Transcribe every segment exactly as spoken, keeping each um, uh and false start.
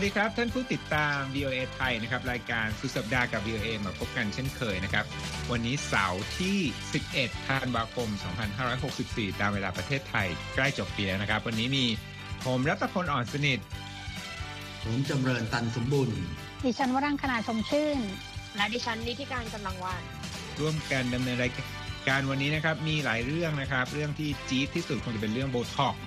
วัสดีครับท่านผู้ติดตาม วี โอ เอ ไทยนะครับรายการสุดสัปดาห์กับ วี โอ เอ มาพบกันเช่นเคยนะครับวันนี้เสาร์ที่สิบเอ็ดธันวาคมสองพันห้าร้อยหกสิบสี่ตามเวลาประเทศไทยใกล้จบปีแล้วนะครับวันนี้มีผมรัตพลอ่อนสนิทผมจำเริญตันสมบุญดิฉันวรังคณาชมชื่นและดิฉันนิธิการกำลังวานร่วมกันดำเนินรายการวันนี้นะครับมีหลายเรื่องนะครับเรื่องที่จี๊ดที่สุดคงจะเป็นเรื่องโบท็อกซ์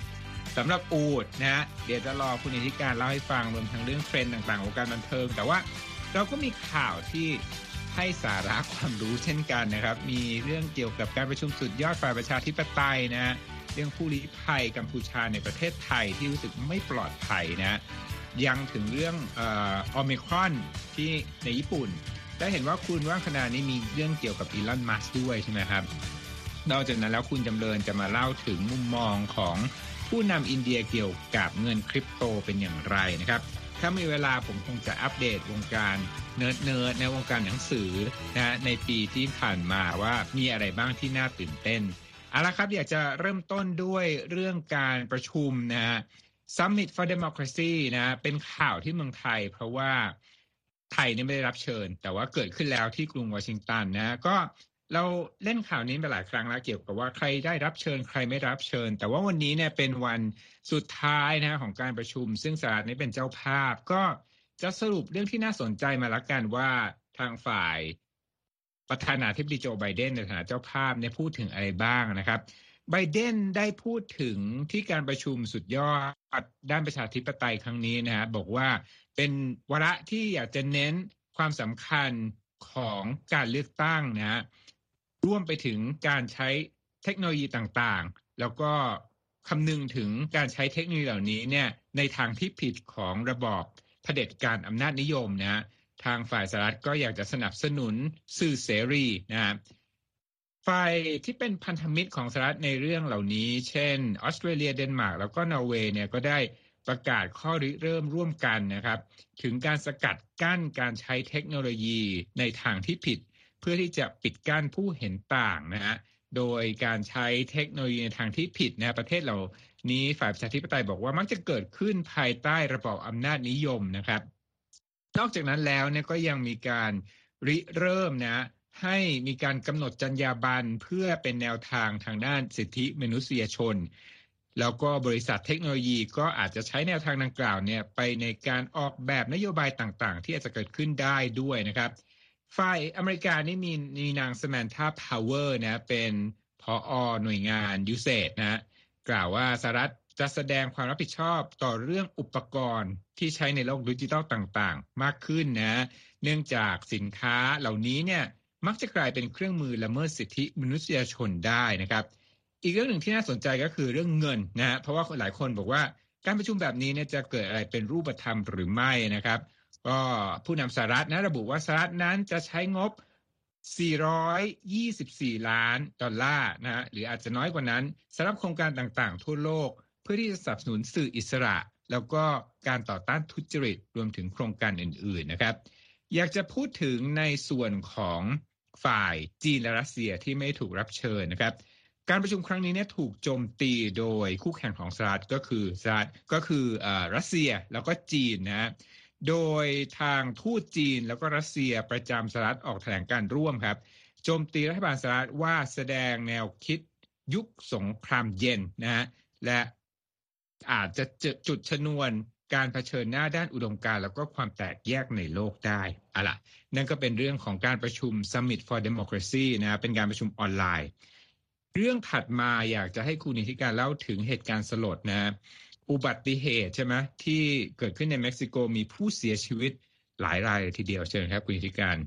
สำหรับอูฐนะฮะเดี๋ยวจะรอคุณนิธิการเล่าให้ฟังรวมทั้งเรื่องเทรนด์ต่างๆของการบันเทิงแต่ว่าเราก็มีข่าวที่ให้สาระความรู้เช่นกันนะครับมีเรื่องเกี่ยวกับการประชุมสุดยอดฝ่ายประชาธิปไตยนะฮะเรื่องผู้ลี้ภัยกัมพูชาในประเทศไทยที่รู้สึกไม่ปลอดภัยนะยังถึงเรื่องเอ่อโอไมครอนที่ในญี่ปุ่นได้เห็นว่าคุณว่างขณะนี้มีเรื่องเกี่ยวกับอีลอนมัสก์ด้วยใช่ไหมครับนอกจากนั้นแล้วคุณจำเริญจะมาเล่าถึงมุมมองของผู้นำอินเดียเกี่ยวกับเงินคริปโตเป็นอย่างไรนะครับถ้ามีเวลาผมคงจะอัปเดตวงการเนิร์ดๆในวงการหนังสือนะในปีที่ผ่านมาว่ามีอะไรบ้างที่น่าตื่นเต้นเอาละครับอยากจะเริ่มต้นด้วยเรื่องการประชุมนะฮะ Summit for Democracy นะเป็นข่าวที่เมืองไทยเพราะว่าไทยนี่ไม่ได้รับเชิญแต่ว่าเกิดขึ้นแล้วที่กรุงวอชิงตันนะก็เราเล่นข่าวนี้ไปหลายครั้งแล้วเกี่ยวกับว่าใครได้รับเชิญใครไม่รับเชิญแต่ว่าวันนี้เนี่ยเป็นวันสุดท้ายนะของการประชุมซึ่งสหรัฐนี่เป็นเจ้าภาพก็จะสรุปเรื่องที่น่าสนใจมาละกันว่าทางฝ่ายประธานาธิบดีโจไบเดนในฐานะเจ้าภาพเนี่ยพูดถึงอะไรบ้างนะครับไบเดนได้พูดถึงที่การประชุมสุดยอดด้านประชาธิปไตยครั้งนี้นะฮะบอกว่าเป็นวาระที่อยากจะเน้นความสำคัญของการเลือกตั้งนะฮะร่วมไปถึงการใช้เทคโนโลยีต่างๆแล้วก็คำนึงถึงการใช้เทคโนโลยีเหล่านี้เนี่ยในทางที่ผิดของระบอบเผด็จการอำนาจนิยมนะฮะทางฝ่ายสหรัฐก็อยากจะสนับสนุนสื่อเสรีนะฮะฝ่ายที่เป็นพันธมิตรของสหรัฐในเรื่องเหล่านี้เช่นออสเตรเลียเดนมาร์กแล้วก็นอร์เวย์เนี่ยก็ได้ประกาศข้อริเริ่มร่วมกันนะครับถึงการสกัดกั้นการใช้เทคโนโลยีในทางที่ผิดเพื่อที่จะปิดกั้นผู้เห็นต่างนะฮะโดยการใช้เทคโนโลยีในทางที่ผิดนะประเทศเหล่านี้ฝ่ายประชาธิปไตยบอกว่ามักจะเกิดขึ้นภายใต้ระบอบอำนาจนิยมนะครับนอกจากนั้นแล้วเนี่ยก็ยังมีการริเริ่มนะให้มีการกำหนดจรรยาบรรณเพื่อเป็นแนวทางทางด้านสิทธิมนุษยชนแล้วก็บริษัทเทคโนโลยีก็อาจจะใช้แนวทางดังกล่าวเนี่ยไปในการออกแบบนโยบายต่างๆที่อาจจะเกิดขึ้นได้ด้วยนะครับฝ่ายอเมริกานี่มีมีนางสแมนธา พาวเวอร์นะเป็นผอ.หน่วยงานยูเซดนะกล่าวว่าสหรัฐจะแสดงความรับผิดชอบต่อเรื่องอุปกรณ์ที่ใช้ในโลกดิจิทัลต่างๆมากขึ้นนะเนื่องจากสินค้าเหล่านี้เนี่ยมักจะกลายเป็นเครื่องมือละเมิดสิทธิมนุษยชนได้นะครับอีกเรื่องหนึ่งที่น่าสนใจก็คือเรื่องเงินนะเพราะว่าหลายคนบอกว่าการประชุมแบบนี้เนี่ยจะเกิดอะไรเป็นรูปธรรมหรือไม่นะครับก็ผู้นำสหรัฐนะระบุว่าสหรัฐนั้นจะใช้งบสี่ร้อยยี่สิบสี่ล้านดอลลาร์นะหรืออาจจะน้อยกว่านั้นสำหรับโครงการต่างๆทั่วโลกเพื่อที่จะสนับสนุนสื่ออิสระแล้วก็การต่อต้านทุจริตรวมถึงโครงการอื่นๆนะครับอยากจะพูดถึงในส่วนของฝ่ายจีนและรัสเซียที่ไม่ถูกรับเชิญนะครับการประชุมครั้งนี้เนี่ยถูกโจมตีโดยคู่แข่งของสหรัฐก็คือสหรัฐก็คือเอ่อรัสเซียแล้วก็จีนนะโดยทางทูตจีนแล้วก็รัสเซียประจำสหรัฐออกแถลงการร่วมครับโจมตีรัฐบาลสหรัฐว่าแสดงแนวคิดยุคสงครามเย็นนะฮะและอาจจะจุดชนวนการเผชิญหน้าด้านอุดมการณ์แล้วก็ความแตกแยกในโลกได้อะล่ะนั่นก็เป็นเรื่องของการประชุม Summit for Democracy นะเป็นการประชุมออนไลน์เรื่องถัดมาอยากจะให้คุณนิธิการเล่าถึงเหตุการณ์สลดนะอุบัติเหตุใช่ไหมที่เกิดขึ้นในเม็กซิโกมีผู้เสียชีวิตหลายรายทีเดียวเชิญครับคุณนิธิการ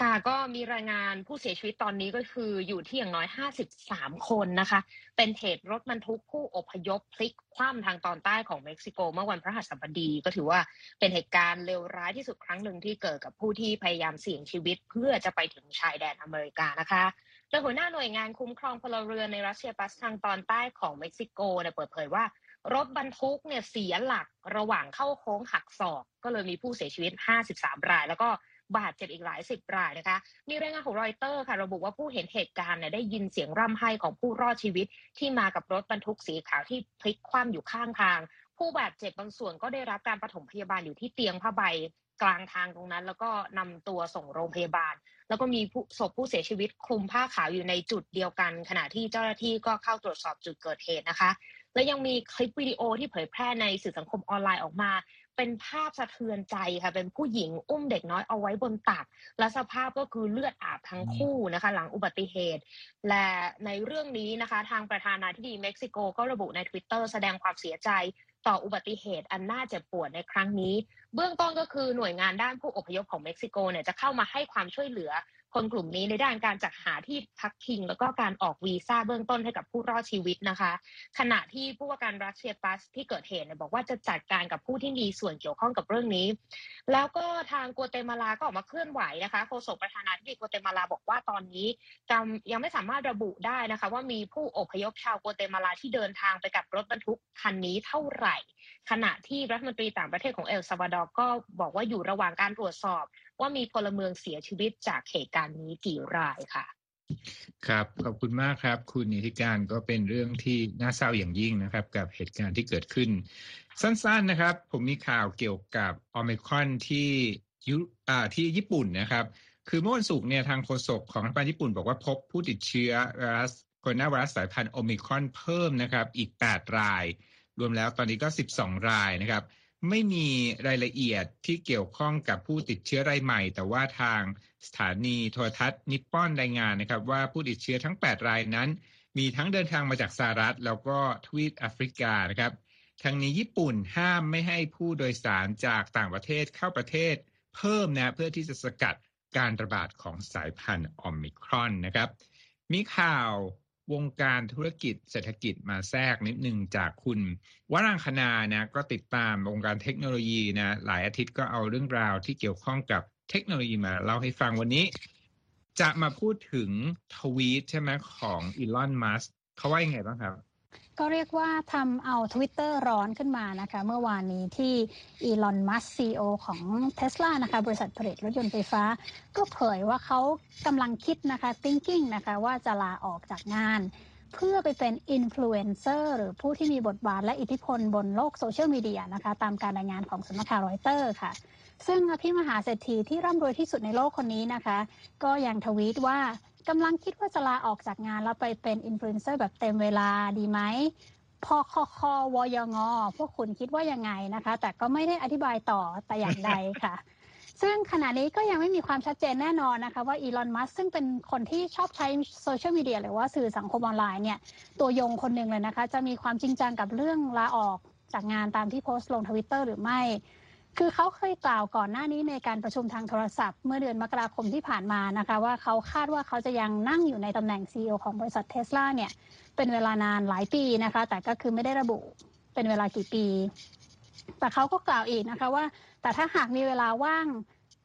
ค่ะก็มีรายงานผู้เสียชีวิตตอนนี้ก็คืออยู่ที่อย่างน้อยห้าสิบสามคนนะคะเป็นเหตุรถบรรทุกผู้อพยพพลิกคว่ำทางตอนใต้ของเม็กซิโกเมื่อวันพฤหัสบดีก็ถือว่าเป็นเหตุการณ์เลวร้ายที่สุดครั้งหนึ่งที่เกิดกับผู้ที่พยายามเสี่ยงชีวิตเพื่อจะไปถึงชายแดนอเมริกานะคะโดยหัวหน้าหน่วยงานคุ้มครองพลเรือนในรัสเซียปัสทางตอนใต้ของเม็กซิโกเนี่ยเปิดเผยว่ารถบรรทุกเนี่ยเสียหลักระหว่างเข้าโค้งหักศอกก็เลยมีผู้เสียชีวิตห้าสิบสามรายแล้วก็บาดเจ็บอีกหลายสิบรายนะคะมีรายงานของรอยเตอร์ค่ะระบุว่าผู้เห็นเหตุการณ์เนี่ยได้ยินเสียงร่ำไห้ของผู้รอดชีวิตที่มากับรถบรรทุกสีขาวที่พลิกคว่ำอยู่ข้างทาง ผู้บาดเจ็บบางส่วนก็ได้รับการปฐมพยาบาลอยู่ที่เตียงผ้าใบกลางทางตรงนั้นแล้วก็นำตัวส่งโรงพยาบาลแล้วก็มีศพผู้เสียชีวิตคลุมผ้าขาวอยู่ในจุดเดียวกันขณะที่เจ้าหน้าที่ก็เข้าตรวจสอบจุดเกิดเหตุนะคะและยังมีคลิปวิดีโอที่เผยแพร่ในสื่อสังคมออนไลน์ออกมาเป็นภาพสะเทือนใจค่ะเป็นผู้หญิงอุ้มเด็กน้อยเอาไว้บนตักและสภาพก็คือเลือดอาบทั้งคู่นะคะหลังอุบัติเหตุและในเรื่องนี้นะคะทางประธานาธิบดีเม็กซิโกก็ระบุใน Twitter แสดงความเสียใจต่ออุบัติเหตุอันน่าเจ็บปวดในครั้งนี้เบื้องต้นก็คือหน่วยงานด้านผู้อพยพของเม็กซิโกเนี่ยจะเข้ามาให้ความช่วยเหลือคนกลุ่มนี้ในด้านการจัดหาที่พักพิงแล้วก็การออกวีซ่าเบื้องต้นให้กับผู้รอดชีวิตนะคะขณะที่ผู้ว่าการรัฐเชียตัสที่เกิดเหตุเนี่ยบอกว่าจะจัดการกับผู้ที่มีส่วนเกี่ยวข้องกับเรื่องนี้แล้วก็ทางกัวเตมาลาก็ออกมาเคลื่อนไหวนะคะโฆษกประธานาธิบดีกัวเตมาลาบอกว่าตอนนี้ยังไม่สามารถระบุได้นะคะว่ามีผู้อพยพชาวกัวเตมาลาที่เดินทางไปกับรถบรรทุกคันนี้เท่าไหร่ขณะที่รัฐมนตรีต่างประเทศของเอลซัลวาดอร์ก็บอกว่าอยู่ระหว่างการตรวจสอบว่ามีพลเมืองเสียชีวิตจากเหตุการณ์นี้กี่รายค่ะครับขอบคุณมากครับคุณนิติการก็เป็นเรื่องที่น่าเศร้าอย่างยิ่งนะครับกับเหตุการณ์ที่เกิดขึ้นสั้นๆนะครับผมมีข่าวเกี่ยวกับโอไมครอนที่อ่าที่ญี่ปุ่นนะครับคือเมื่อวันศุกร์เนี่ยทางโฆษกของรัฐบาลญี่ปุ่นบอกว่าพบผู้ติดเชื้อไวรัสโคโรนาไวรัสสายพันธุ์โอไมครอนเพิ่มนะครับอีกแปดรายรวมแล้วตอนนี้ก็สิบสองรายนะครับไม่มีรายละเอียดที่เกี่ยวข้องกับผู้ติดเชื้อรายใหม่แต่ว่าทางสถานีโทรทัศน์นิปปอนรายงานนะครับว่าผู้ติดเชื้อทั้งแปดรายนั้นมีทั้งเดินทางมาจากสหรัฐแล้วก็ทวีปแอฟริกานะครับทั้งนี้ญี่ปุ่นห้ามไม่ให้ผู้โดยสารจากต่างประเทศเข้าประเทศเพิ่มนะเพื่อที่จะสกัดการระบาดของสายพันธุ์โอไมครอนนะครับมีข่าววงการธุรกิจเศรษฐกิจมาแทรกนิดนึงจากคุณวรังคณานะก็ติดตามวงการเทคโนโลยีนะหลายอาทิตย์ก็เอาเรื่องราวที่เกี่ยวข้องกับเทคโนโลยีมาเล่าให้ฟังวันนี้จะมาพูดถึงทวีตใช่ไหมของอีลอนมัสก์เขาว่ายังไงบ้างครับก็เรียกว่าทำเอา Twitter ร้อนขึ้นมานะคะเมื่อวานนี้ที่อีลอนมัสก์ ซี อี โอ ของ Tesla นะคะบริษัทผลิตรถยนต์ไฟฟ้าก็เผยว่าเขากำลังคิดนะคะ thinking นะคะว่าจะลาออกจากงานเพื่อไปเป็น influencer หรือผู้ที่มีบทบาทและอิทธิพลบนโลกโซเชียลมีเดียนะคะตามการรายงานของสำนักข่าวรอยเตอร์ค่ะซึ่งอภิมหาเศรษฐีที่ร่ำรวยที่สุดในโลกคนนี้นะคะก็ยังทวีตว่ากำลังคิดว่าจะลาออกจากงานแล้วไปเป็นอินฟลูเอนเซอร์แบบเต็มเวลาดีไหมพคควยงพวกคุณคิดว่ายังไงนะคะแต่ก็ไม่ได้อธิบายต่อแต่อย่างใดค่ะซึ่งขณะนี้ก็ยังไม่มีความชัดเจนแน่นอนนะคะว่าอีลอนมัสก์ซึ่งเป็นคนที่ชอบใช้โซเชียลมีเดียหรือว่าสื่อสังคมออนไลน์เนี่ยตัวยงคนหนึ่งเลยนะคะจะมีความจริงจังกับเรื่องลาออกจากงานตามที่โพสต์ลง Twitter หรือไม่คือเขาเคยกล่าวก่อนหน้านี้ในการประชุมทางโทรศัพท์เมื่อเดือนมกราคมที่ผ่านมานะคะว่าเขาคาดว่าเขาจะยังนั่งอยู่ในตำแหน่ง ซี อี โอ ของบริษัท Tesla เนี่ยเป็นเวลานานหลายปีนะคะแต่ก็คือไม่ได้ระบุเป็นเวลากี่ปีแต่เขาก็กล่าวอีกนะคะว่าแต่ถ้าหากมีเวลาว่าง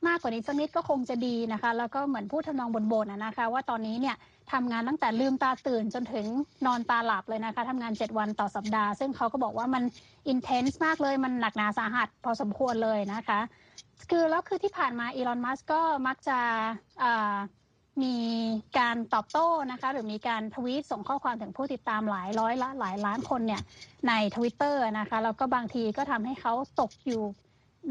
มากกว่านี้สักนิดก็คงจะดีนะคะแล้วก็เหมือนพูดทำนองบ่นๆนะคะว่าตอนนี้เนี่ยทำงานตั้งแต่ลืมตาตื่นจนถึงนอนตาหลับเลยนะคะทำงานเจ็ดวันต่อสัปดาห์ซึ่งเขาก็บอกว่ามัน intense มากเลยมันหนักหนาสาหัสพอสมควรเลยนะคะคือแล้วคือที่ผ่านมาอีลอนมัสก์ก็มักจะมีการตอบโต้นะคะหรือมีการทวีตส่งข้อความถึงผู้ติดตามหลายร้อยละหลายล้านคนเนี่ยใน Twitter นะคะแล้วก็บางทีก็ทำให้เขาตกอยู่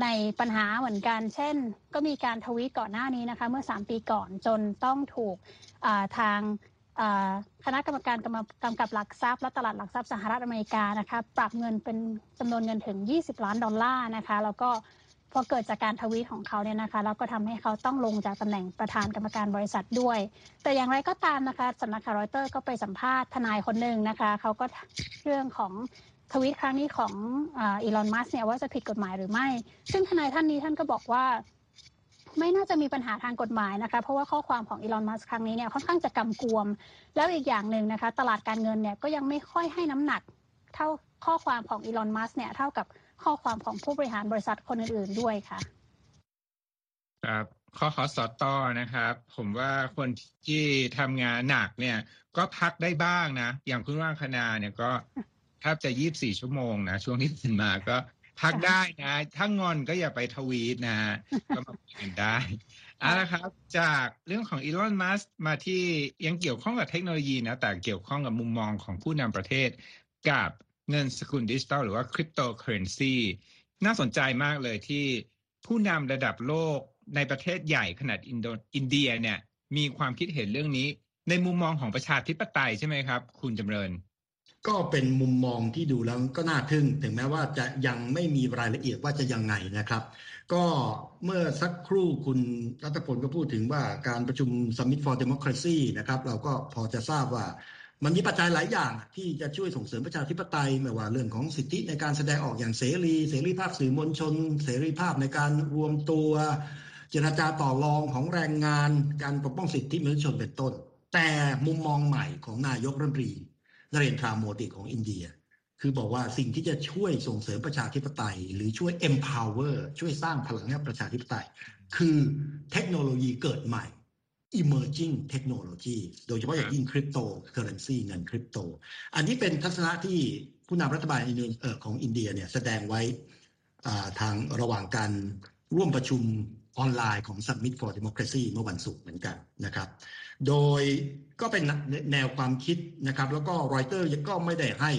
ในปัญหาเหมือนกันเช่นก็มีการทวีตก่อนหน้านี้นะคะเมื่อสามปีก่อนจนต้องถูกทางคณะกรรมการกำกับหลักทรัพย์และตลาดหลักทรัพย์สหรัฐอเมริกานะคะปรับเงินเป็นจำนวนเงินถึงยี่สิบล้านดอลลาร์นะคะแล้วก็พอเกิดจากการทวีตของเขาเนี่ยนะคะแล้วก็ทำให้เขาต้องลงจากตำแหน่งประธานกรรมการบริษัทด้วยแต่อย่างไรก็ตามนะคะสำนักข่าวรอยเตอร์ก็ไปสัมภาษณ์ทนายคนหนึ่งนะคะเขาก็เรื่องของทวีตครั้งนี้ของอีลอนมัสก์เนี่ยว่าจะผิดกฎหมายหรือไม่ซึ่งทนายท่านนี้ท่านก็บอกว่าไม่น่าจะมีปัญหาทางกฎหมายนะคะเพราะว่าข้อความของอีลอนมัสก์ครั้งนี้เนี่ยค่อนข้างจะกำกวมแล้วอีกอย่างหนึ่งนะคะตลาดการเงินเนี่ยก็ยังไม่ค่อยให้น้ำหนักเท่าข้อความของอีลอนมัสก์เนี่ยเท่ากับข้อความของผู้บริหารบริษัทคนอื่นๆด้วยค่ะครับคสช.นะครับผมว่าคนที่ทำงานหนักเนี่ยก็พักได้บ้างนะอย่างคุณวรังคณาเนี่ยก็แทบจะยี่สิบสี่ชั่วโมงนะช่วงที่ผ่านมาก็พักได้นะถ้างอนก็อย่าไปทวีตนะฮะก็มาคุยกันได้เอาละครับจากเรื่องของอีลอนมัสก์มาที่ยังเกี่ยวข้องกับเทคโนโลยีนะแต่เกี่ยวข้องกับมุมมองของผู้นำประเทศกับ เงินสกุลดิจิตอลหรือว่าคริปโตเคอเรนซีน่าสนใจมากเลยที่ผู้นำระดับโลกในประเทศใหญ่ขนาดอินโดอินเดียเนี่ยมีความคิดเห็นเรื่องนี้ในมุมมองของประชาธิปไตยใช่ไหมครับคุณจำเริญก็เป็นมุมมองที่ดูแล้วก็น่าทึ่งถึงแม้ว่าจะยังไม่มีรายละเอียดว่าจะยังไงนะครับก็เมื่อสักครู่คุณรัตพลก็พูดถึงว่าการประชุม Summit for Democracy นะครับเราก็พอจะทราบว่ามันมีปัจจัยหลายอย่างที่จะช่วยส่งเสริมประชาธิปไตยไม่ว่าเรื่องของสิทธิในการแสดงออกอย่างเสรีเสรีภาพสื่อมวลชนเสรีภาพในการรวมตัวเจรจาต่อรองของแรงงานการปกป้องสิทธิมนุษยชนเป็นต้นแต่มุมมองใหม่ของนายกรัฐมนตรีนเรนทราโมดิของอินเดียคือบอกว่าสิ่งที่จะช่วยส่งเสริมประชาธิปไตยหรือช่วย empower ช่วยสร้างพลังให้ประชาธิปไตยคือเทคโนโลยีเกิดใหม่ emerging technology โดยเฉพาะอย่างยิ่งคริปโตเคอเรนซีเงินคริปโตอันนี้เป็นทัศนะที่ผู้นำรัฐบาลของอินเดียเนี่ยแสดงไว้ทางระหว่างการร่วมประชุมออนไลน์ของ Summit for Democracy เมื่อวันศุกร์เหมือนกันนะครับโดยก็เป็นแนวความคิดนะครับแล้วก็รอยเตอร์ก็ไม่ได้ให้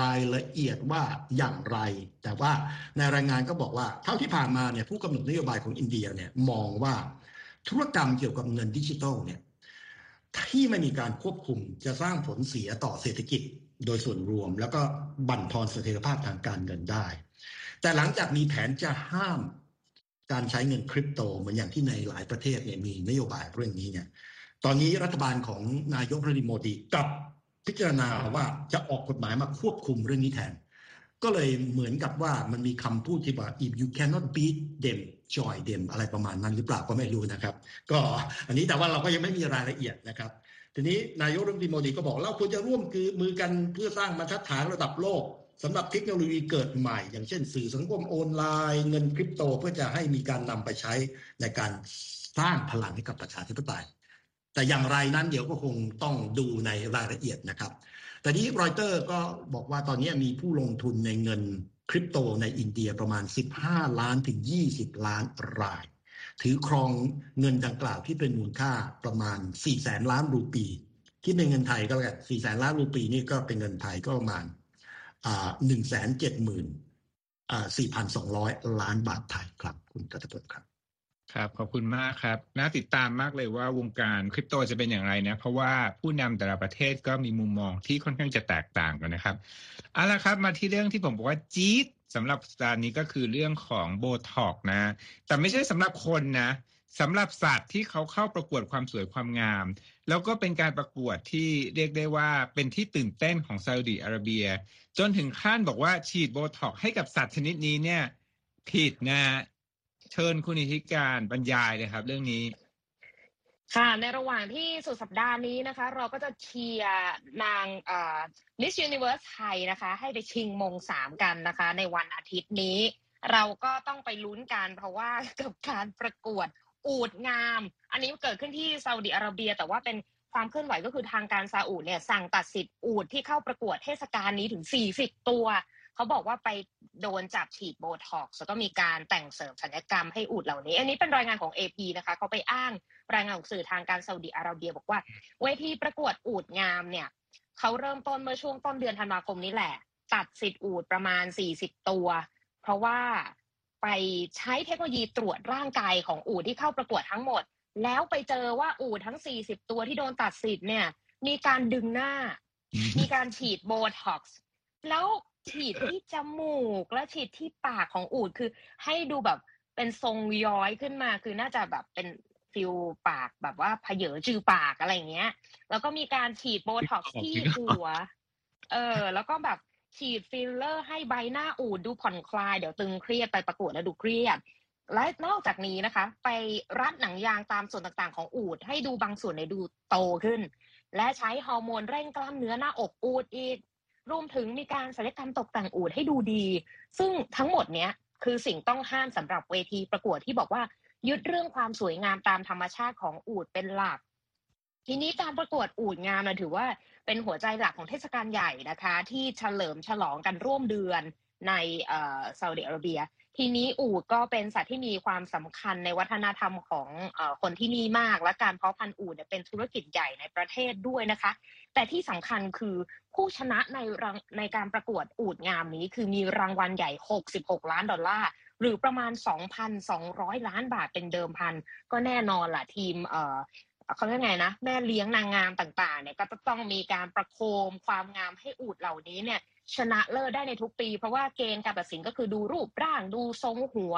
รายละเอียดว่าอย่างไรแต่ว่าในรายงานก็บอกว่าเท่าที่ผ่านมาเนี่ยผู้กำหนดนโยบายของอินเดียเนี่ยมองว่าธุรกรรมเกี่ยวกับเงินดิจิทัลเนี่ยที่ไม่มีการควบคุมจะสร้างผลเสียต่อเศรษฐกิจโดยส่วนรวมแล้วก็บั่นทอนเสถียรภาพทางการเงินได้แต่หลังจากมีแผนจะห้ามการใช้เงินคริปโตเหมือนอย่างที่ในหลายประเทศเนี่ยมีนโยบายเรื่องนี้เนี่ยตอนนี้รัฐบาลของนายกรัฐมนตรีโมดีกลับพิจารณาว่าจะออกกฎหมายมาควบคุมเรื่องนี้แทนก็เลยเหมือนกับว่ามันมีคำพูดที่ว่า if you cannot beat them join them อะไรประมาณนั้นหรือเปล่าก็ไม่รู้นะครับก็อันนี้แต่ว่าเราก็ยังไม่มีรายละเอียดนะครับทีนี้นายกรัฐมนตรีโมดีก็บอกเราควรจะร่วมมือกันเพื่อสร้างบรรทัดฐานระดับโลกสำหรับเทคโนโลยีเกิดใหม่อย่างเช่นสื่อสังคมออนไลน์เงินคริปโตเพื่อจะให้มีการนำไปใช้ในการสร้างพลังให้กับประชาธิปไตยแต่อย่างไรนั้นเดี๋ยวก็คงต้องดูในรายละเอียดนะครับแต่นี้รอยเตอร์ก็บอกว่าตอนนี้มีผู้ลงทุนในเงินคริปโตในอินเดียประมาณสิบห้าล้านถึงยี่สิบล้านรายถือครองเงินดังกล่าวที่เป็นมูลค่าประมาณสี่แสนล้านรูปีคิดเป็นเงินไทยก็แล้วกันสี่แสนล้านรูปีนี่ก็เป็นเงินไทยก็ประมาณอ่า หนึ่งแสนเจ็ดหมื่นสี่พันสองร้อยล้านบาทไทยครับคุณกัตพลครับครับขอบคุณมากครับน่าติดตามมากเลยว่าวงการคริปโตจะเป็นอย่างไรนะเพราะว่าผู้นำแต่ละประเทศก็มีมุมมองที่ค่อนข้างจะแตกต่างกันนะครับเอาล่ะครับมาที่เรื่องที่ผมบอกว่าจี๊ดสำหรับสัปดาห์นี้ก็คือเรื่องของโบท็อกซ์นะแต่ไม่ใช่สำหรับคนนะสำหรับสัตว์ที่เขาเข้าประกวดความสวยความงามแล้วก็เป็นการประกวดที่เรียกได้ว่าเป็นที่ตื่นเต้นของซาอุดิอาระเบียจนถึงขั้นบอกว่าฉีดโบท็อกซ์ให้กับสัตว์ชนิดนี้เนี่ยผิดนะเชิญคุณนิธิการบรรยายเลยครับเรื่องนี้ค่ะในระหว่างที่สุดสัปดาห์นี้นะคะเราก็จะเชียร์นางเอ่อ Miss Universe ไทยนะคะให้ไปชิงมงสามกันนะคะในวันอาทิตย์นี้เราก็ต้องไปลุ้นกันเพราะว่ากับการประกวดอูฐงามอันนี้เกิดขึ้นที่ซาอุดิอาระเบียแต่ว่าเป็นความเคลื่อนไหวก็คือทางการซาอุเนี่ยสั่งตัดสิทธิ์อูฐที่เข้าประกวดเทศกาลนี้ถึงสี่สิบตัวเขาบอกว่าไปโดนจับฉีดโบท็อกซ์แล้วก็มีการแต่งเสริมศัลยกรรมให้อูฐเหล่านี้อันนี้เป็นรายงานของ เอ พี นะคะเขาไปอ้างรายงานของสื่อทางการซาอุดิอาระเบียบอกว่าเวทีประกวดอูฐงามเนี่ยเขาเริ่มต้นเมื่อช่วงต้นเดือนธันวาคมนี้แหละตัดสิทธิ์อูฐประมาณสี่สิบตัวเพราะว่าไปใช้เทคโนโลยีตรวจร่างกายของอูฐที่เข้าประกวดทั้งหมดแล้วไปเจอว่าอูฐทั้งสี่สิบตัวที่โดนตัดสิทธิ์เนี่ยมีการดึงหน้า มีการฉีดโบท็อกซ์แล้วฉีดที่จมูกและฉีดที่ปากของอูฐคือให้ดูแบบเป็นทรงย้อยขึ้นมาคือน่าจะแบบเป็นฟิวปากแบบว่าเผยจือปากอะไรอย่างเงี้ยแล้วก็มีการฉีดโบท็อกซ์ที่หัวเออแล้วก็แบบฉีดฟิลเลอร์ให้ใบหน้าอูฐดูผ่อนคลายเดี๋ยวตึงเครียดไปประกวดแล้วดูเครียดและนอกจากนี้นะคะไปรัดหนังยางตามส่วนต่างๆของอูฐให้ดูบางส่วนเนี่ยดูโตขึ้นและใช้ฮอร์โมนเร่งกล้ามเนื้อหน้าอกอูฐอีกรวมถึงมีการศัลยกรรมตกแต่งอูฐให้ดูดีซึ่งทั้งหมดเนี้ยคือสิ่งต้องห้ามสำหรับเวทีประกวดที่บอกว่ายึดเรื่องความสวยงามตามธรรมชาติของอูฐเป็นหลักทีนี้การประกวดอูฐงามนะถือว่าเป็นหัวใจหลักของเทศกาลใหญ่นะคะที่เฉลิมฉลองกันร่วมเดือน ในซาอุดิอาระเบียทีนี้อูฐก็เป็นสัตว์ที่มีความสำคัญในวัฒนธรรมของเอ่อคนที่นี่มากและการเพาะพันธุ์อูฐเนี่ยเป็นธุรกิจใหญ่ในประเทศด้วยนะคะแต่ที่สำคัญคือผู้ชนะในในการประกวดอูฐงามนี้คือมีรางวัลใหญ่หกสิบหกล้านดอลลาร์หรือประมาณ สองพันสองร้อยล้านบาทเป็นเดิมพันก็แน่นอนล่ะทีมเอ่อเขาเรียกไงนะแม่เลี้ยงนางงามต่างๆเนี่ยก็ต้องมีการประโคมความงามให้อูฐเหล่านี้เนี่ยชนะเลิศได้ในทุกปีเพราะว่าเกณฑ์การตัดสินก็คือดูรูปร่างดูทรงหัว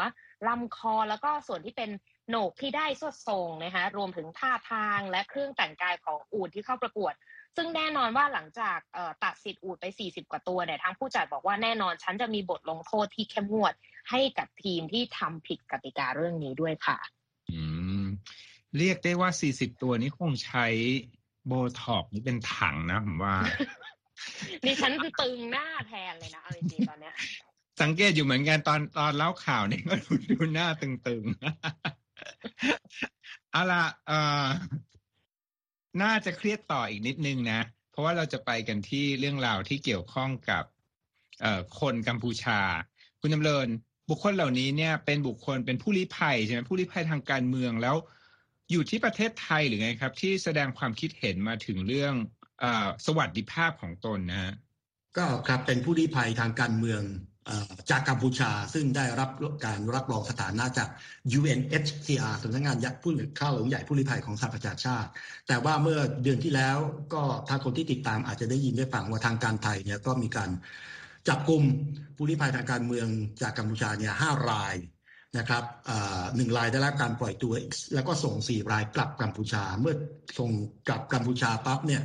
ลำคอแล้วก็ส่วนที่เป็นโหนกที่ได้สดทรงนะคะรวมถึงท่าทางและเครื่องแต่งกายของอูฐที่เข้าประกวดซึ่งแน่นอนว่าหลังจากตัดสิทธิ์อูฐไปสี่สิบกว่าตัวเนี่ยทางผู้จัดบอกว่าแน่นอนฉันจะมีบทลงโทษที่เข้มงวดให้กับทีมที่ทำผิดกติกาเรื่องนี้ด้วยค่ะอืมเรียกได้ว่าสี่สิบตัวนี้คงใช้โบท็อกซ์นี่เป็นถังนะผมว่าดิฉันคือตึงหน้าแทนเลยนะเอาจริงๆตอนเนี้ยสังเกตอยู่เหมือนกันตอนตอนเล่าข่าวนี่ก็ดูดูหน้าตึงๆเอาล่ะเอ่อน่าจะเครียดต่ออีกนิดนึงนะเพราะว่าเราจะไปกันที่เรื่องราวที่เกี่ยวข้องกับเอ่อคนกัมพูชาคุณจำเริญบุคคลเหล่านี้เนี่ยเป็นบุคคลเป็นผู้ลี้ภัยใช่ไหมผู้ลี้ภัยทางการเมืองแล้วอยู่ที่ประเทศไทยหรือไงครับที่แสดงความคิดเห็นมาถึงเรื่องสวัสดิภาพของตนนะก็ครับเป็นผู้ลี้ภัยทางการเมืองจากกัมพูชาซึ่งได้รับการรับรองสถานะจาก ยู เอ็น เอช ซี อาร์ สำนักงานยักษ์ผู้ข้าวหลวงใหญ่ผู้ลี้ภัยของสหประชาชาติแต่ว่าเมื่อเดือนที่แล้วก็ถ้าคนที่ติดตามอาจจะได้ยินได้ฟังว่าทางการไทยเนี่ยก็มีการจับกุมผู้ลี้ภัยทางการเมืองจากกัมพูชาเนี่ยห้ารายนะครับหนึ่งรายได้รับการปล่อยตัวแล้วก็ส่งสี่รายกลับกัมพูชาเมื่อส่งกลับกัมพูชาปั๊บเนี่ย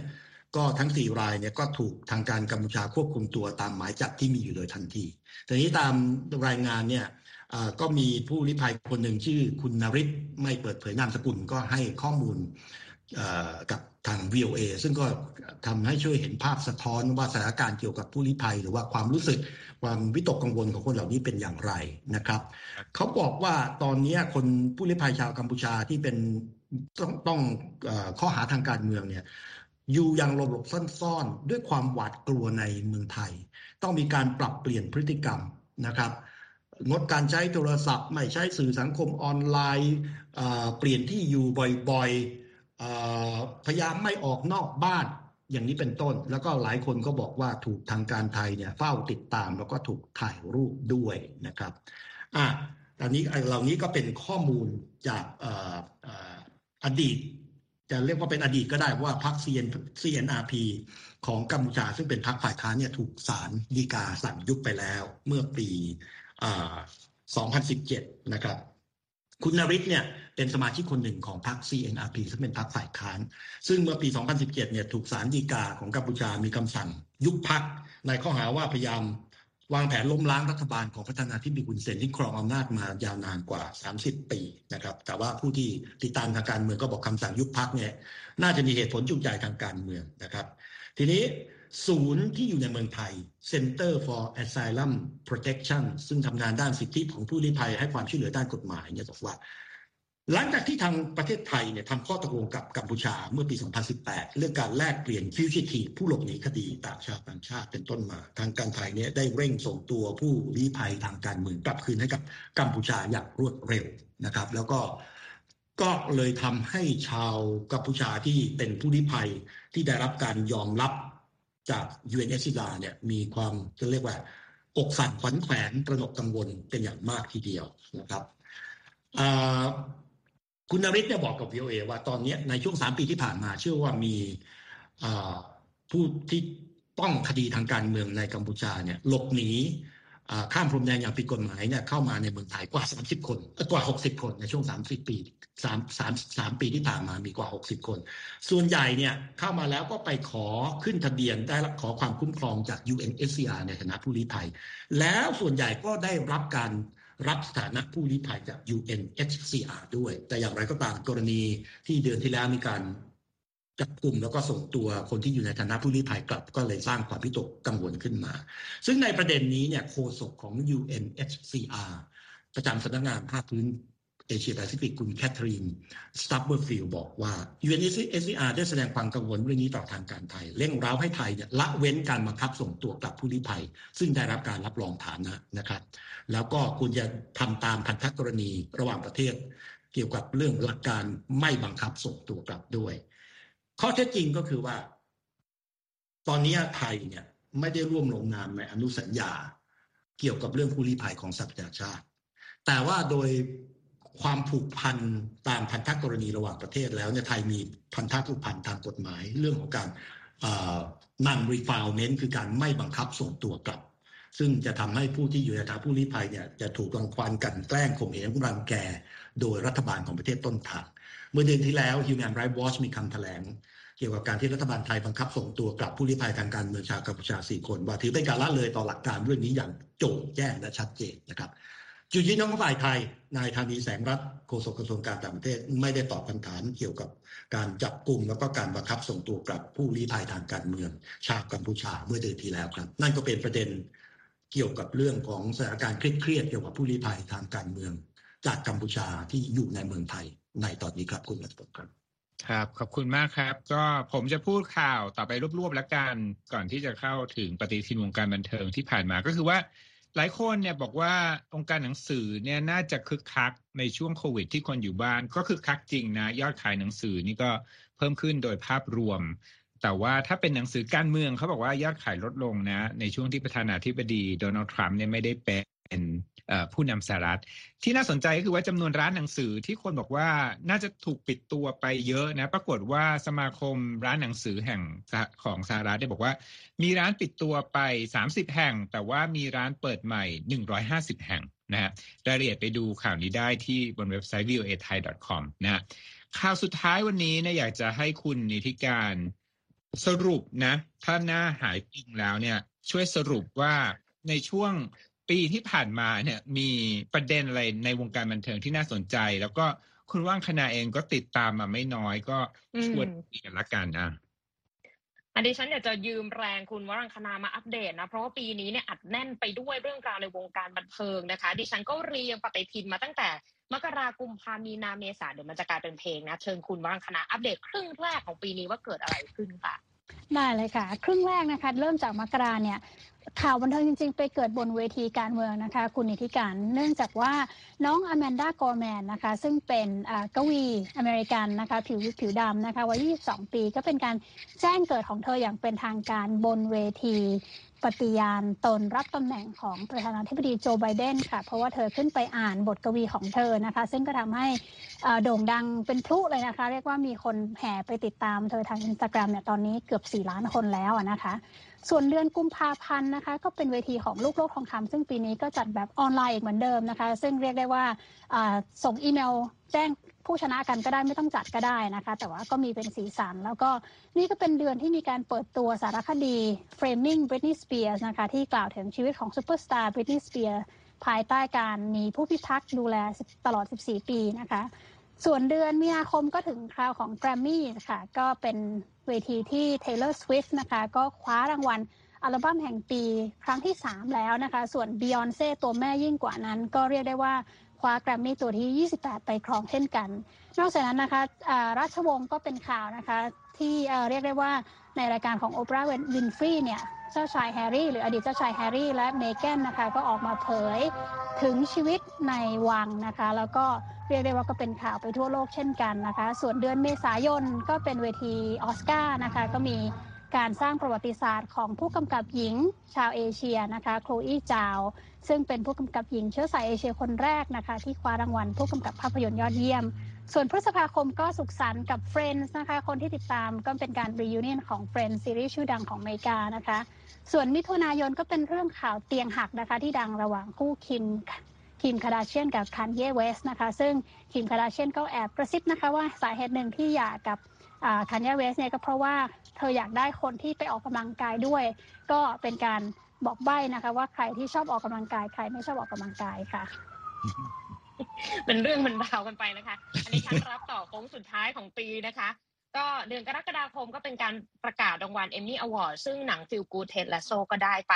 ก็ทั้งสี่รายเนี่ยก็ถูกทางการกัมพูชาควบคุมตัวตามหมายจับที่มีอยู่โดยทันทีแต่นี้ตามรายงานเนี่ยก็มีผู้ลี้ภัยคนหนึ่งชื่อคุณนฤทธิ์ไม่เปิดเผยนามสกุลก็ให้ข้อมูลกับทาง วี โอ เอ ซึ่งก็ทำให้ช่วยเห็นภาพสะท้อนว่าสถานการณ์เกี่ยวกับผู้ลี้ภัยหรือว่าความรู้สึกความวิตกกังวลของคนเหล่านี้เป็นอย่างไรนะครับเขาบอกว่าตอนนี้คนผู้ลี้ภัยชาวกัมพูชาที่เป็นต้องต้องข้อหาทางการเมืองเนี่ยอยู่อย่างหลบๆซ่อนๆด้วยความหวาดกลัวในเมืองไทยต้องมีการปรับเปลี่ยนพฤติกรรมนะครับงดการใช้โทรศัพท์ไม่ใช้สื่อสังคมออนไลน์เปลี่ยนที่อยู่บ่อยๆพยายามไม่ออกนอกบ้านอย่างนี้เป็นต้นแล้วก็หลายคนก็บอกว่าถูกทางการไทยเนี่ยเฝ้าติดตามแล้วก็ถูกถ่ายรูปด้วยนะครับอ่ะอันนี้เหล่านี้ก็เป็นข้อมูลจากอดีตจะเรียกว่าเป็นอดีตก็ได้ว่าพรรค ซี เอ็น อาร์ พี ของกัมพูชาซึ่งเป็นพรรคฝ่ายค้านเนี่ยถูกศาลฎีกาสั่งยุบไปแล้วเมื่อปีสองพันสิบเจ็ดนะครับคุณนฤทธิ์เนี่ยเป็นสมาชิกคนหนึ่งของพรรค ซี เอ็น อาร์ พี ซึ่งเป็นพรรคฝ่ายค้านซึ่งเมื่อปีสองพันสิบเจ็ดเนี่ยถูกศาลฎีกาของกัมพูชามีคำสั่งยุบพรรคในข้อหาว่าพยายามวางแผนล้มล้างรัฐบาลของประธานาธิบดีฮุนเซนที่ครองอำนาจมายาวนานกว่าสามสิบปีนะครับแต่ว่าผู้ที่ติดตามทางการเมืองก็บอกคำสั่งยุบพรรคเนี่ยน่าจะมีเหตุผลจูงใจทางการเมืองนะครับทีนี้ศูนย์ที่อยู่ในเมืองไทย Center for Asylum Protection ซึ่งทำงานด้านสิทธิของผู้ลี้ภัยให้ความช่วยเหลือด้านกฎหมายเนี่ยบอกว่าหลังจากที่ทางประเทศไทยเนี่ยทำข้อตกลงกับกัมพูชาเมื่อปีสองพันสิบแปดเรื่องการแลกเปลี่ยนฟิวชิทีผู้หลบหนีคดีต่างชาติต่างชาติเป็นต้นมาทางการไทยเนี่ยได้เร่งส่งตัวผู้ลี้ภัยทางการเมืองกลับคืนให้กับกัมพูชาอย่างรวดเร็วนะครับแล้วก็ก็เลยทำให้ชาวกัมพูชาที่เป็นผู้ลี้ภัยที่ได้รับการยอมรับจาก ยู เอ็น เอช ซี อาร์ เนี่ยมีความจะเรียกว่าอกสั่นขวัญแขวนตระหนกกังวลเป็นอย่างมากทีเดียวนะครับอ่าคุณนฤทธิ์เนี่ยบอกกับ วี โอ เอ ว่าตอนนี้ในช่วงสามปีที่ผ่านมาเชื่อว่ามีผู้ที่ต้องคดีทางการเมืองในกัมพูชาเนี่ยหลบหนีข้ามพรมแดนอย่างผิดกฎหมายเนี่ยเข้ามาในเมืองไทยกว่าสามสิบคนกว่าหกสิบคนในช่วงสามสิบปีสาม สาม สามปีที่ผ่านมามีกว่าหกสิบคนส่วนใหญ่เนี่ยเข้ามาแล้วก็ไปขอขึ้นทะเบียนได้รับขอความคุ้มครองจาก ยู เอ็น เอช ซี อาร์ ในฐานะผู้ลี้ภัยแล้วส่วนใหญ่ก็ได้รับการรับสถานะผู้ลี้ภัยจาก ยู เอ็น เอช ซี อาร์ ด้วยแต่อย่างไรก็ตามกรณีที่เดือนที่แล้วมีการจับกลุ่มแล้วก็ส่งตัวคนที่อยู่ในฐานะผู้ลี้ภัยกลับก็เลยสร้างความวิตกกังวลขึ้นมาซึ่งในประเด็นนี้เนี่ยโฆษกของ ยู เอ็น เอช ซี อาร์ ประจำสำนักงานภาคพื้น เอเชียแปซิฟิกคุณแคทเธอรีนสตับเบอร์ฟิลด์บอกว่า ยู เอ็น เอช ซี อาร์ ได้แสดงความกังวลเรื่องนี้ต่อทางการไทยเร่งร้าวให้ไทยเนี่ยละเว้นการบังคับส่งตัวกลับผู้ลี้ภัยซึ่งได้รับการรับรองฐานะนะครับแล้วก็คุณจะทำตามพันธกรณีระหว่างประเทศเกี่ยวกับเรื่องหลักการไม่บังคับส่งตัวกลับด้วยข้อเท็จจริงก็คือว่าตอนนี้ไทยเนี่ยไม่ได้ร่วมลงนามในอนุสัญญาเกี่ยวกับเรื่องผู้ลี้ภัยของสหประชาชาติแต่ว่าโดยความผูกพันตามพันธกรณีระหว่างประเทศแล้วเนี่ยไทยมีพันธะผูกพันทางกฎหมายเรื่องของการเอ่อ non refoulement คือการไม่บังคับส่งตัวกลับซึ่งจะทำให้ผู้ที่อยู่ในฐานะผู้ลี้ภัยเนี่ยจะถูกรังควานกันแกล้งข่มเหงรังแกโดยรัฐบาลของประเทศต้นทางเมื่อเดือนที่แล้ว Human Rights Watch มีคำแถลงเกี่ยวกับการที่รัฐบาลไทยบังคับส่งตัวกลับผู้ลี้ภัยทางการเมืองชาวกัมพูชาสี่คนว่าถือเป็นการละเลยต่อหลักการเรื่องนี้อย่างโจ่งแจ้งและชัดเจนนะครับจุดยืนของฝ่ายไทยนายธานีแสงรัตน์โฆษกกระทรวงการต่างประเทศไม่ได้ตอบคำถามเกี่ยวกับการจับกุมแล้วก็การบังคับส่งตัวกลับผู้ลี้ภัยทางการเมืองชาวกัมพูชาเมื่อเดือนที่แล้วครับนั่นก็เป็นประเด็นเกี่ยวกับเรื่องของสถานการณ์เครียดๆเกี่ยวกับผู้ลี้ภัยทางการเมืองจากกัมพูชาที่อยู่ในเมืองไทยในตอนนี้ครับคุณรัตน์ครับครับขอบคุณมากครับก็ผมจะพูดข่าวต่อไปรวบๆแล้วกันก่อนที่จะเข้าถึงปฏิทินวงการบันเทิงที่ผ่านมาก็คือว่าหลายคนเนี่ยบอกว่าองค์การหนังสือเนี่ยน่าจะคึกคักในช่วงโควิดที่คนอยู่บ้านก็คึกคักจริงนะยอดขายหนังสือนี่ก็เพิ่มขึ้นโดยภาพรวมแต่ว่าถ้าเป็นหนังสือการเมืองเขาบอกว่ายอดขายลดลงนะในช่วงที่ประธานาธิบดีโดนัลด์ทรัมป์เนี่ยไม่ได้เป็นผู้นำสหรัฐที่น่าสนใจก็คือว่าจำนวนร้านหนังสือที่คนบอกว่าน่าจะถูกปิดตัวไปเยอะนะปรากฏว่าสมาคมร้านหนังสือแห่งของสหรัฐได้บอกว่ามีร้านปิดตัวไปสามสิบแห่งแต่ว่ามีร้านเปิดใหม่หนึ่งร้อยห้าสิบแห่งนะฮะรายละเอียดไปดูข่าวนี้ได้ที่บนเว็บไซต์ วี โอ เอ ไทย ดอท คอม นะข่าวสุดท้ายวันนี้นะอยากจะให้คุณนิติการสรุปนะถ้าหน้าหายปิงแล้วเนี่ยช่วยสรุปว่าในช่วงปีที่ผ่านมาเนี่ยมีประเด็นอะไรในวงการบันเทิงที่น่าสนใจแล้วก็คุณว่างคณาเองก็ติดตามมาไม่น้อยก็ชวนคุยกันละกันนะอันนี้ฉันอยากจะยืมแรงคุณว่างคณามาอัปเดตนะเพราะว่าปีนี้เนี่ยอัดแน่นไปด้วยเรื่องราวในวงการบันเทิงนะคะดิฉันก็เรียงปฏิทินมาตั้งแต่มกราคมพามีนาเมษาเดี๋ยวมันจะกลายเป็นเพลงนะเชิญคุณว่างคณาอัปเดตครึ่งแรกของปีนี้ว่าเกิดอะไรขึ้นค่ะได้เลยค่ะครึ่งแรกนะคะเริ่มจากมกราเนี่ยข่าวบันเทิงจริงๆไปเกิดบนเวทีการเมืองนะคะคุณนิติการเนื่องจากว่าน้องอแมนดากอร์แมนนะคะซึ่งเป็นกวีอเมริกันนะคะผิวผิวดำนะคะวัยยี่สิบสองปีก็เป็นการแจ้งเกิดของเธออย่างเป็นทางการบนเวทีปฏิญาณตนรับตำแหน่งของประธานาธิบดีโจไบเดนค่ะเพราะว่าเธอขึ้นไปอ่านบทกวีของเธอนะคะซึ่งก็ทำให้โด่งดังเป็นพลุเลยนะคะเรียกว่ามีคนแห่ไปติดตามเธอทาง Instagram เนี่ยตอนนี้เกือบสี่ล้านคนแล้วนะคะส่วนเดือนกุมภาพันธ์นะคะก็เป็นเวทีของลูกโลกทองคำซึ่งปีนี้ก็จัดแบบออนไลน์อีกเหมือนเดิมนะคะซึ่งเรียกได้ว่าส่งอีเมลแจ้งผู้ชนะกันก็ได้ไม่ต้องจัดก็ได้นะคะแต่ว่าก็มีเป็นสีสันแล้วก็นี่ก็เป็นเดือนที่มีการเปิดตัวสารคดี Framing Britney Spears นะคะที่กล่าวถึงชีวิตของซูเปอร์สตาร์ Britney Spears ภายใต้การมีผู้พิทักษ์ดูแลตลอดสิบสี่ปีนะคะส่วนเดือนมีนาคมก็ถึงคราวของแกรมมี่ค่ะก็เป็นเวทีที่ Taylor Swift นะคะก็คว้ารางวัลอัลบั้มแห่งปีครั้งที่สามแล้วนะคะส่วน Beyoncé ตัวแม่ยิ่งกว่านั้นก็เรียกได้ว่าคว้าแกรมมี่ตัวที่ยี่สิบแปดไปครองเช่นกันนอกจากนั้นนะคะราชวงศ์ก็เป็นข่าวนะคะที่เรียกได้ว่าในรายการของ Oprah Winfrey เนี่ยเจ้าชายแฮร์รี่หรืออดีตเจ้าชายแฮร์รี่และเมแกนนะคะก็ออกมาเผยถึงชีวิตในวังนะคะแล้วก็เรียกได้ว่าก็เป็นข่าวไปทั่วโลกเช่นกันนะคะส่วนเดือนเมษายนก็เป็นเวที Oscar นะคะก็มีการสร้างประวัติศาสตร์ของผู้กำกับหญิงชาวเอเชียนะคะโคลอี้จาวซึ่งเป็นผู้กำกับหญิงเชื้อสายเอเชียคนแรกนะคะที่คว้ารางวัลผู้กำกับภาพยนตร์ยอดเยี่ยมส่วนพฤษภาคมก็สุขสันต์กับ Friends นะคะคนที่ติดตามก็เป็นการ reunion ของ Friends ซีรีส์ชื่อดังของอเมริกานะคะส่วนมิถุนายนก็เป็นเรื่องข่าวเตียงหักนะคะที่ดังระหว่างคู่คิมคิมคาร์ดาเชียนกับคานเย่เวสต์นะคะซึ่งคิมคาร์ดาเชียนก็แอบกระซิบนะคะว่าสาเหตุหนึ่งที่หย่ากับคานเย่เวสต์เนี่ยก็เพราะว่าเธออยากได้คนที่ไปออกกำลังกายด้วยก็เป็นการบอกใบ้นะคะว่าใครที่ชอบออกกำลังกายใครไม่ชอบออกกำลังกายค่ะเป็นเรื่องมันเบากันไปนะคะอันนี้ฉันรับต่อโค้งสุดท้ายของปีนะคะ ก็เดือนกรกฎาคมก็เป็นการประกาศรางวัล Emmy Award ซึ่งหนัง Feel Good Tesla So ก็ได้ไป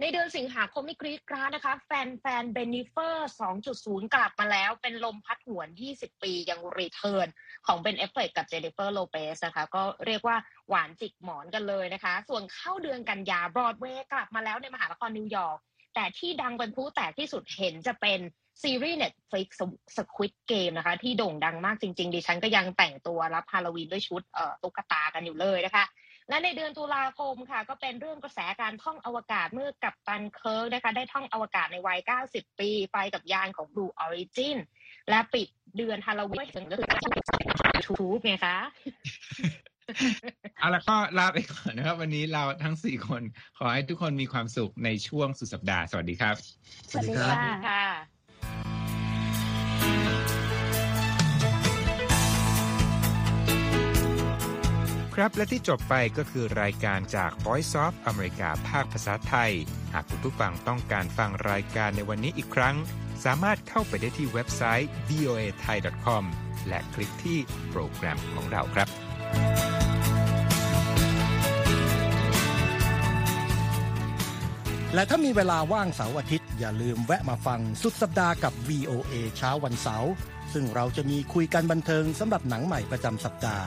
ในเดือนสิงหาคมมีกรี๊ดกราดนะคะแฟนแฟน Bennifer สองจุดศูนย์ กลับมาแล้วเป็นลมพัดหวนยี่สิบปียังรีเทิร์นของ Ben Affleck กับ Jennifer Lopez นะคะก็เรียกว่าหวานจิกหมอนกันเลยนะคะส่วนเข้าเดือนกันยา Broadway กลับมาแล้วในมหานครนิวยอร์กแต่ที่ดังเป็นผู้แตกที่สุดเห็นจะเป็นซีรีส์ Netflix Squid Game นะคะที่โด่งดังมากจริงๆดิฉันก็ยังแต่งตัวรับฮาโลวีนด้วยชุดเอ่อตุ๊กตากันอยู่เลยนะคะและในเดือนตุลาคมค่ะก็เป็นเรื่องกระแสการท่องอวกาศเมื่อกัปตันเคิร์กนะคะได้ท่องอวกาศในวัยเก้าสิบปีไปกับยานของ Blue Origin และปิดเดือนฮาโลวีนถึงก็คือ YouTube ไงคะเอาล่ะก็ลาไปก่อนนะครับวันนี้เราทั้งสี่คนขอให้ทุกคนมีความสุขในช่วงสุดสัปดาห์สวัสดีครับสวัสดีค่ะครับและที่จบไปก็คือรายการจาก Voice of America ภาคภาษาไทยหากคุณผู้ฟังต้องการฟังรายการในวันนี้อีกครั้งสามารถเข้าไปได้ที่เว็บไซต์ วี โอ เอ ไทย ดอท คอม และคลิกที่โปรแกรมของเราครับและถ้ามีเวลาว่างเสาร์อาทิตย์อย่าลืมแวะมาฟังสุดสัปดาห์กับ วี โอ เอ เช้าวันเสาร์ซึ่งเราจะมีคุยกันบันเทิงสำหรับหนังใหม่ประจำสัปดาห์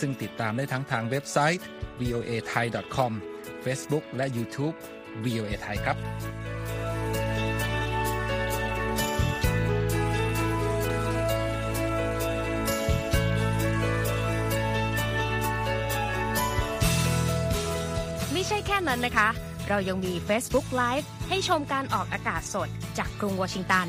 ซึ่งติดตามได้ทั้งทางเว็บไซต์ วี โอ เอ ไทย ดอท คอม Facebook และ YouTube วี โอ เอ Thai ครับไม่ใช่แค่นั้นนะคะเรายังมี Facebook Live ให้ชมการออกอากาศสดจากกรุงวอชิงตัน